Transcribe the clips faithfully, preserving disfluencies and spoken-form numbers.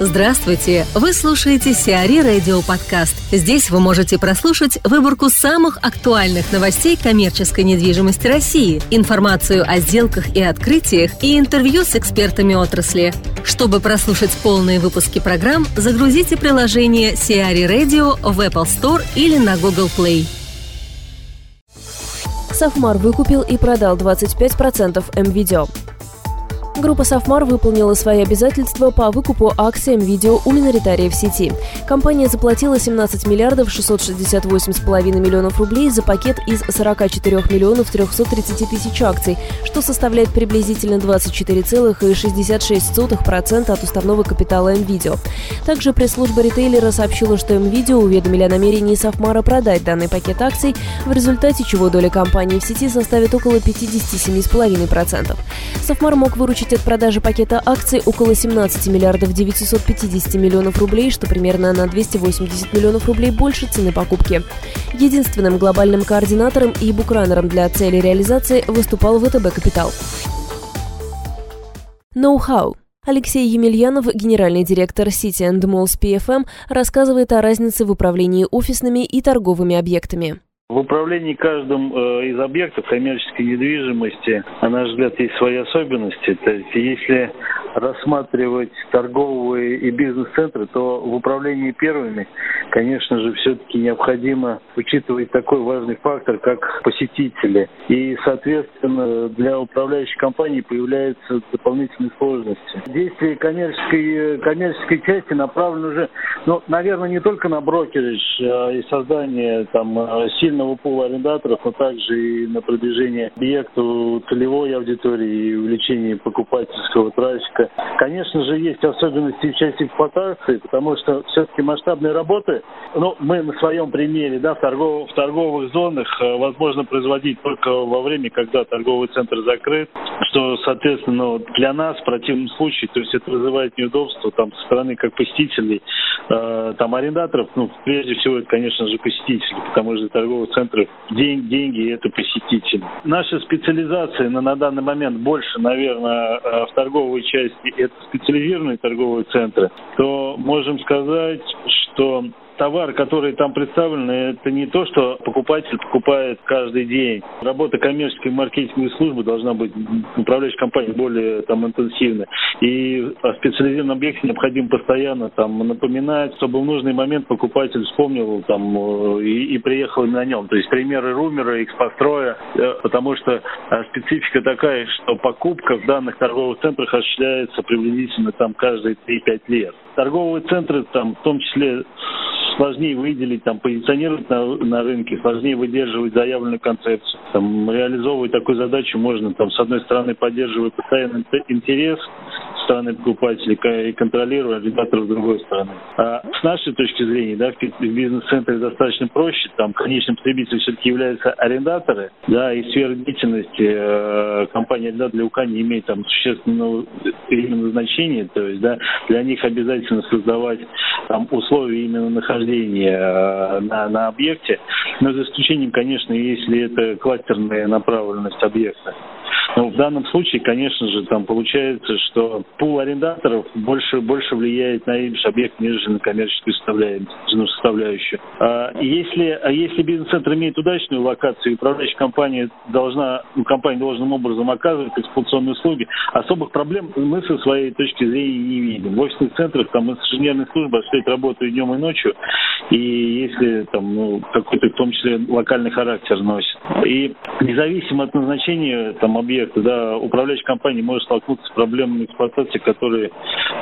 Здравствуйте! Вы слушаете си ар и Radio подкаст. Здесь вы можете прослушать выборку самых актуальных новостей коммерческой недвижимости России, информацию о сделках и открытиях и интервью с экспертами отрасли. Чтобы прослушать полные выпуски программ, загрузите приложение си ар и Radio в Apple Store или на Google Play. Сафмар выкупил и продал двадцать пять процентов МВидео. Группа «Сафмар» выполнила свои обязательства по выкупу акций МВидео у миноритариев сети. Компания заплатила семнадцать миллиардов шестьсот шестьдесят восемь с половиной миллионов рублей за пакет из сорок четыре миллиона триста тридцать тысяч акций, что составляет приблизительно двадцать четыре целых шестьдесят шесть сотых процента от уставного капитала МВидео. Также пресс-служба ритейлера сообщила, что МВидео уведомили о намерении «Сафмара» продать данный пакет акций, в результате чего доля компании в сети составит около пятьдесят семь целых пять десятых процента. «Сафмар» мог выручить от продажи пакета акций около семнадцать миллиардов девятьсот пятьдесят миллионов рублей, что примерно на двести восемьдесят миллионов рублей больше цены покупки. Единственным глобальным координатором и букранером для цели реализации выступал ВТБ Капитал. Ноу-хау. Алексей Емельянов, генеральный директор City and Malls пи эф эм, рассказывает о разнице в управлении офисными и торговыми объектами. В управлении каждым из объектов коммерческой недвижимости, на наш взгляд, есть свои особенности. То есть, если рассматривать торговые и бизнес-центры, то в управлении первыми, конечно же, все-таки необходимо учитывать такой важный фактор, как посетители. И, соответственно, для управляющей компании появляются дополнительные сложности. Действие коммерческой, коммерческой части направлено уже, ну, наверное, не только на брокеридж и создание там сильно пула арендаторов, но также и на продвижение объекта целевой аудитории и увеличение покупательского трафика. Конечно же, есть особенности в части эксплуатации, потому что все-таки масштабные работы, ну, мы на своем примере, да, в, торгов, в торговых зонах возможно производить только во время, когда торговый центр закрыт, что, соответственно, для нас в противном случае, то есть это вызывает неудобства там со стороны как посетителей, э, там арендаторов, ну, прежде всего, это, конечно же, посетители, потому что торговый центров День, деньги – это посетители. Наша специализация на, на данный момент больше, наверное, в торговой части – это специализированные торговые центры, то можем сказать, что товар, который там представлен, это не то, что покупатель покупает каждый день. Работа коммерческой маркетинговой службы должна быть управляющей компанией более там, интенсивной. И о специализированном объекте необходимо постоянно там, напоминать, чтобы в нужный момент покупатель вспомнил там, и, и приехал на нем. То есть примеры Румера, Экпостроя, потому что специфика такая, что покупка в данных торговых центрах осуществляется приблизительно там, каждые три-пять лет. Торговые центры там, в том числе, сложнее выделить, там, позиционировать на, на рынке, сложнее выдерживать заявленную концепцию. Там, реализовывать такую задачу можно, там, с одной стороны, поддерживая постоянный интерес со стороны покупателей и контролируя арендаторов с другой стороны. А с нашей точки зрения, да, в бизнес-центре достаточно проще, там, конечным потребителем все-таки являются арендаторы, да, и сфера деятельности э, компания-арендатор для УК не имеет там существенного именно значения, то есть, да, для них обязательно создавать там условия именно нахождения На, на объекте, но за исключением, конечно, если это кластерная направленность объекта. Но в данном случае, конечно же, там получается, что пул арендаторов больше, больше влияет на имидж объект, нежели на коммерческую составляющую. Если, если бизнес-центр имеет удачную локацию, и управляющая компания должна, компания должным образом оказывать эксплуатационные услуги, особых проблем мы со своей точки зрения не видим. В офисных центрах там инженерные службы осуществляют работу и днем, и ночью, и если там, ну, какой-то, в том числе, локальный характер носит. И независимо от назначения там объекта, да, управляющая компания может столкнуться с проблемами эксплуатации, которые,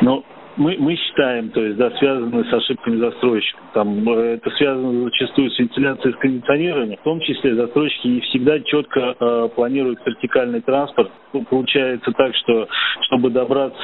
ну, мы, мы считаем, то есть, да, связаны с ошибками застройщика. Там, это связано зачастую с вентиляцией и с кондиционированием. В том числе застройщики не всегда четко э, планируют вертикальный транспорт. Получается так, что чтобы добраться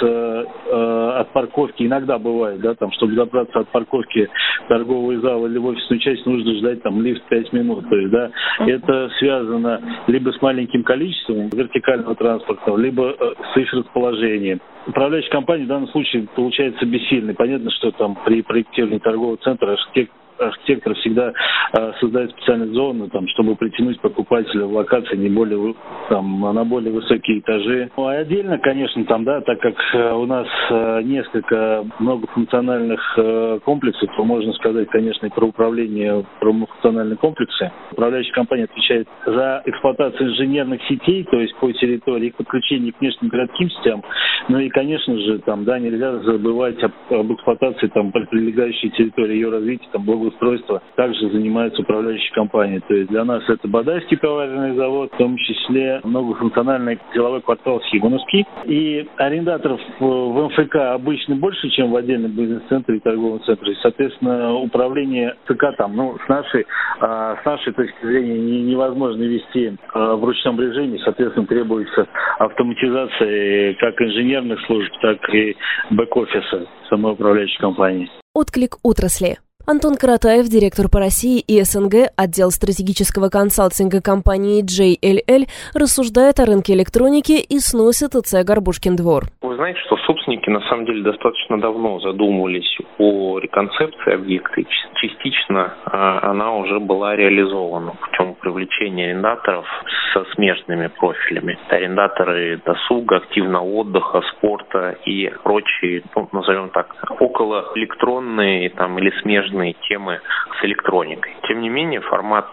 э, от парковки, иногда бывает, да, там, чтобы добраться от парковки в торговый зал или в офисную часть, нужно ждать там лифт пять минут. То есть, да, это связано либо с маленьким количеством вертикального транспорта, либо э, с их расположением. Управляющая компания в данном случае получается бессильной. Понятно, что там при проектировании торгового центра архитектор архитектор всегда э, создает специальные зоны, там, чтобы притянуть покупателя в локации не более, там, на более высокие этажи. Ну, а отдельно, конечно, там, да, так как у нас э, несколько многофункциональных э, комплексов, то можно сказать, конечно, и про управление, про многофункциональные комплексы. Управляющая компания отвечает за эксплуатацию инженерных сетей, то есть по территории, их подключение к внешним городским сетям. Ну и, конечно же, там, да, нельзя забывать об, об эксплуатации там, прилегающей территории, ее развития, там, благоустройства. Также занимаются управляющие компании. То есть для нас это Бадайский поваренный завод, в том числе многофункциональный деловой квартал Схигановский. И арендаторов в МФК обычно больше, чем в отдельном бизнес-центре и торговом центре. И, соответственно, управление ЦК там, ну, с нашей, а, с нашей точки зрения не, невозможно вести а, в ручном режиме. Соответственно, требуется автоматизация как инженерных служб, так и бэк-офиса самой управляющей компании. Отклик отрасли. Антон Каратаев, директор по России и СНГ, отдел стратегического консалтинга компании джей эл эл, рассуждает о рынке электроники и сносит ТЦ «Горбушкин двор». Вы знаете, что собственники на самом деле достаточно давно задумывались о реконцепции объекта. Частично она уже была реализована путем привлечения арендаторов со смежными профилями. Это арендаторы досуга, активного отдыха, спорта и прочие, ну, назовем так, около электронные там, или смежные темы с электроникой. Тем не менее, формат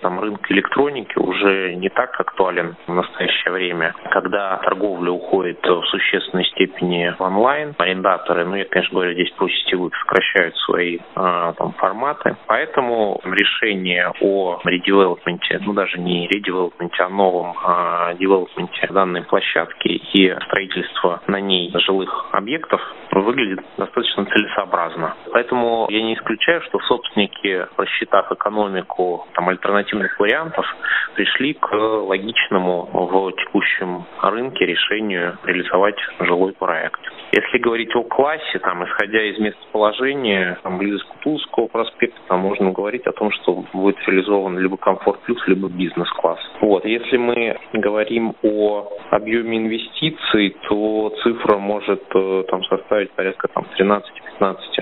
там, рынка электроники уже не так актуален в настоящее время, когда торговля уходит в существенной степени в онлайн. Арендаторы, ну я, конечно, говорю здесь про сетевых, сокращают свои а, там, форматы. Поэтому решение о редевелопменте, ну даже не редевелопменте, а новом а, девелопменте данной площадки и строительство на ней жилых объектов выглядит достаточно целесообразно. Поэтому я не исключаю, что собственники, рассчитав экономику там, альтернативных вариантов, пришли к логичному в текущем рынке решению реализовать жилой проект. Если говорить о классе, там, исходя из местоположения, там, близость Кутузовского проспекта, там, можно говорить о том, что будет реализован либо комфорт плюс, либо бизнес-класс. Вот. Если мы говорим о объеме инвестиций, то цифра может там, составить порядка там, тринадцать, пятнадцать,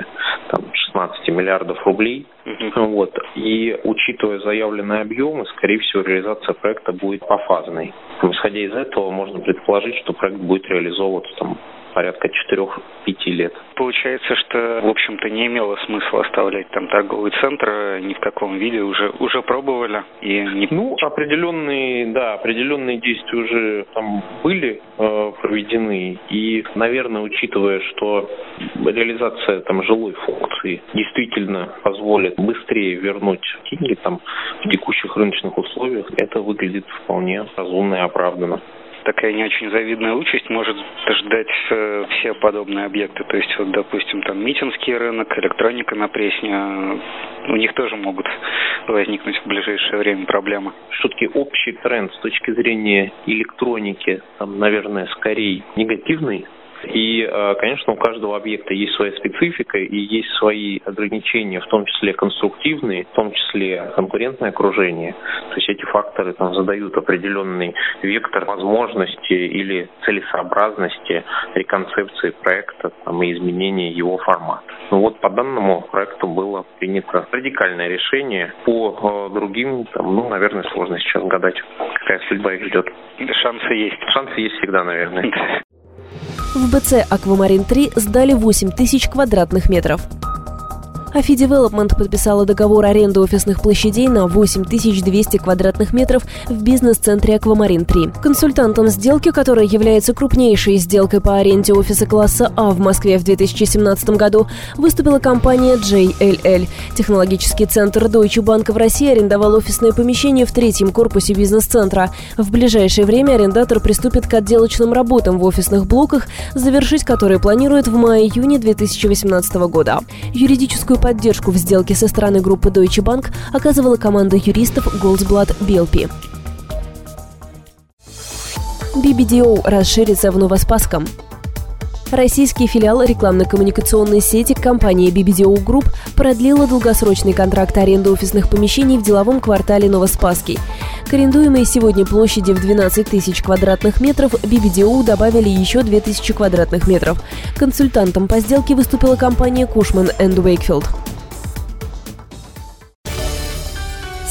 шестнадцать миллиардов рублей. Uh-huh. Вот. И учитывая заявленные объемы, скорее всего, реализация проекта будет пофазной. Исходя из этого, можно предположить, что проект будет реализовываться там, порядка четырех-пяти лет. Получается, что, в общем-то, не имело смысла оставлять там торговый центр ни в каком виде, уже, уже пробовали. И не... Ну, определенные, да, определенные действия уже там были э, проведены. И, наверное, учитывая, что реализация там жилой функции действительно позволит быстрее вернуть деньги там в текущих рыночных условиях, это выглядит вполне разумно и оправданно. Такая не очень завидная участь может ждать э, все подобные объекты. То есть, вот, допустим, там Митинский рынок, электроника на Пресне, у них тоже могут возникнуть в ближайшее время проблемы. Все-таки общий тренд с точки зрения электроники, там, наверное, скорее негативный. И, конечно, у каждого объекта есть своя специфика и есть свои ограничения, в том числе конструктивные, в том числе конкурентное окружение. То есть эти факторы там, задают определенный вектор возможности или целесообразности реконцепции проекта там, и изменения его формата. Ну вот по данному проекту было принято радикальное решение. По другим, там, ну, наверное, сложно сейчас гадать, какая судьба их ждет. Шансы есть. Шансы есть всегда, наверное. В БЦ «Аквамарин три» сдали восемь тысяч квадратных метров. Афи Девелопмент подписала договор аренды офисных площадей на восемь тысяч двести квадратных метров в бизнес-центре «Аквамарин три». Консультантом сделки, которая является крупнейшей сделкой по аренде офиса класса А в Москве в две тысячи семнадцатом году, выступила компания джей эл эл. Технологический центр Deutsche Bank в России арендовал офисное помещение в третьем корпусе бизнес-центра. В ближайшее время арендатор приступит к отделочным работам в офисных блоках, завершить которые планирует в мае-июне две тысячи восемнадцатого года. Юридическую поддержку в сделке со стороны группы Deutsche Bank оказывала команда юристов Goldblatt Belpi. би би ди о расширится в Новоспасском. Российский филиал рекламно-коммуникационной сети компании би би ди о Group продлила долгосрочный контракт аренды офисных помещений в деловом квартале Новоспасский. К арендуемой сегодня площади в двенадцать тысяч квадратных метров би би ди о добавили еще две тысячи квадратных метров. Консультантом по сделке выступила компания Cushman энд Wakefield.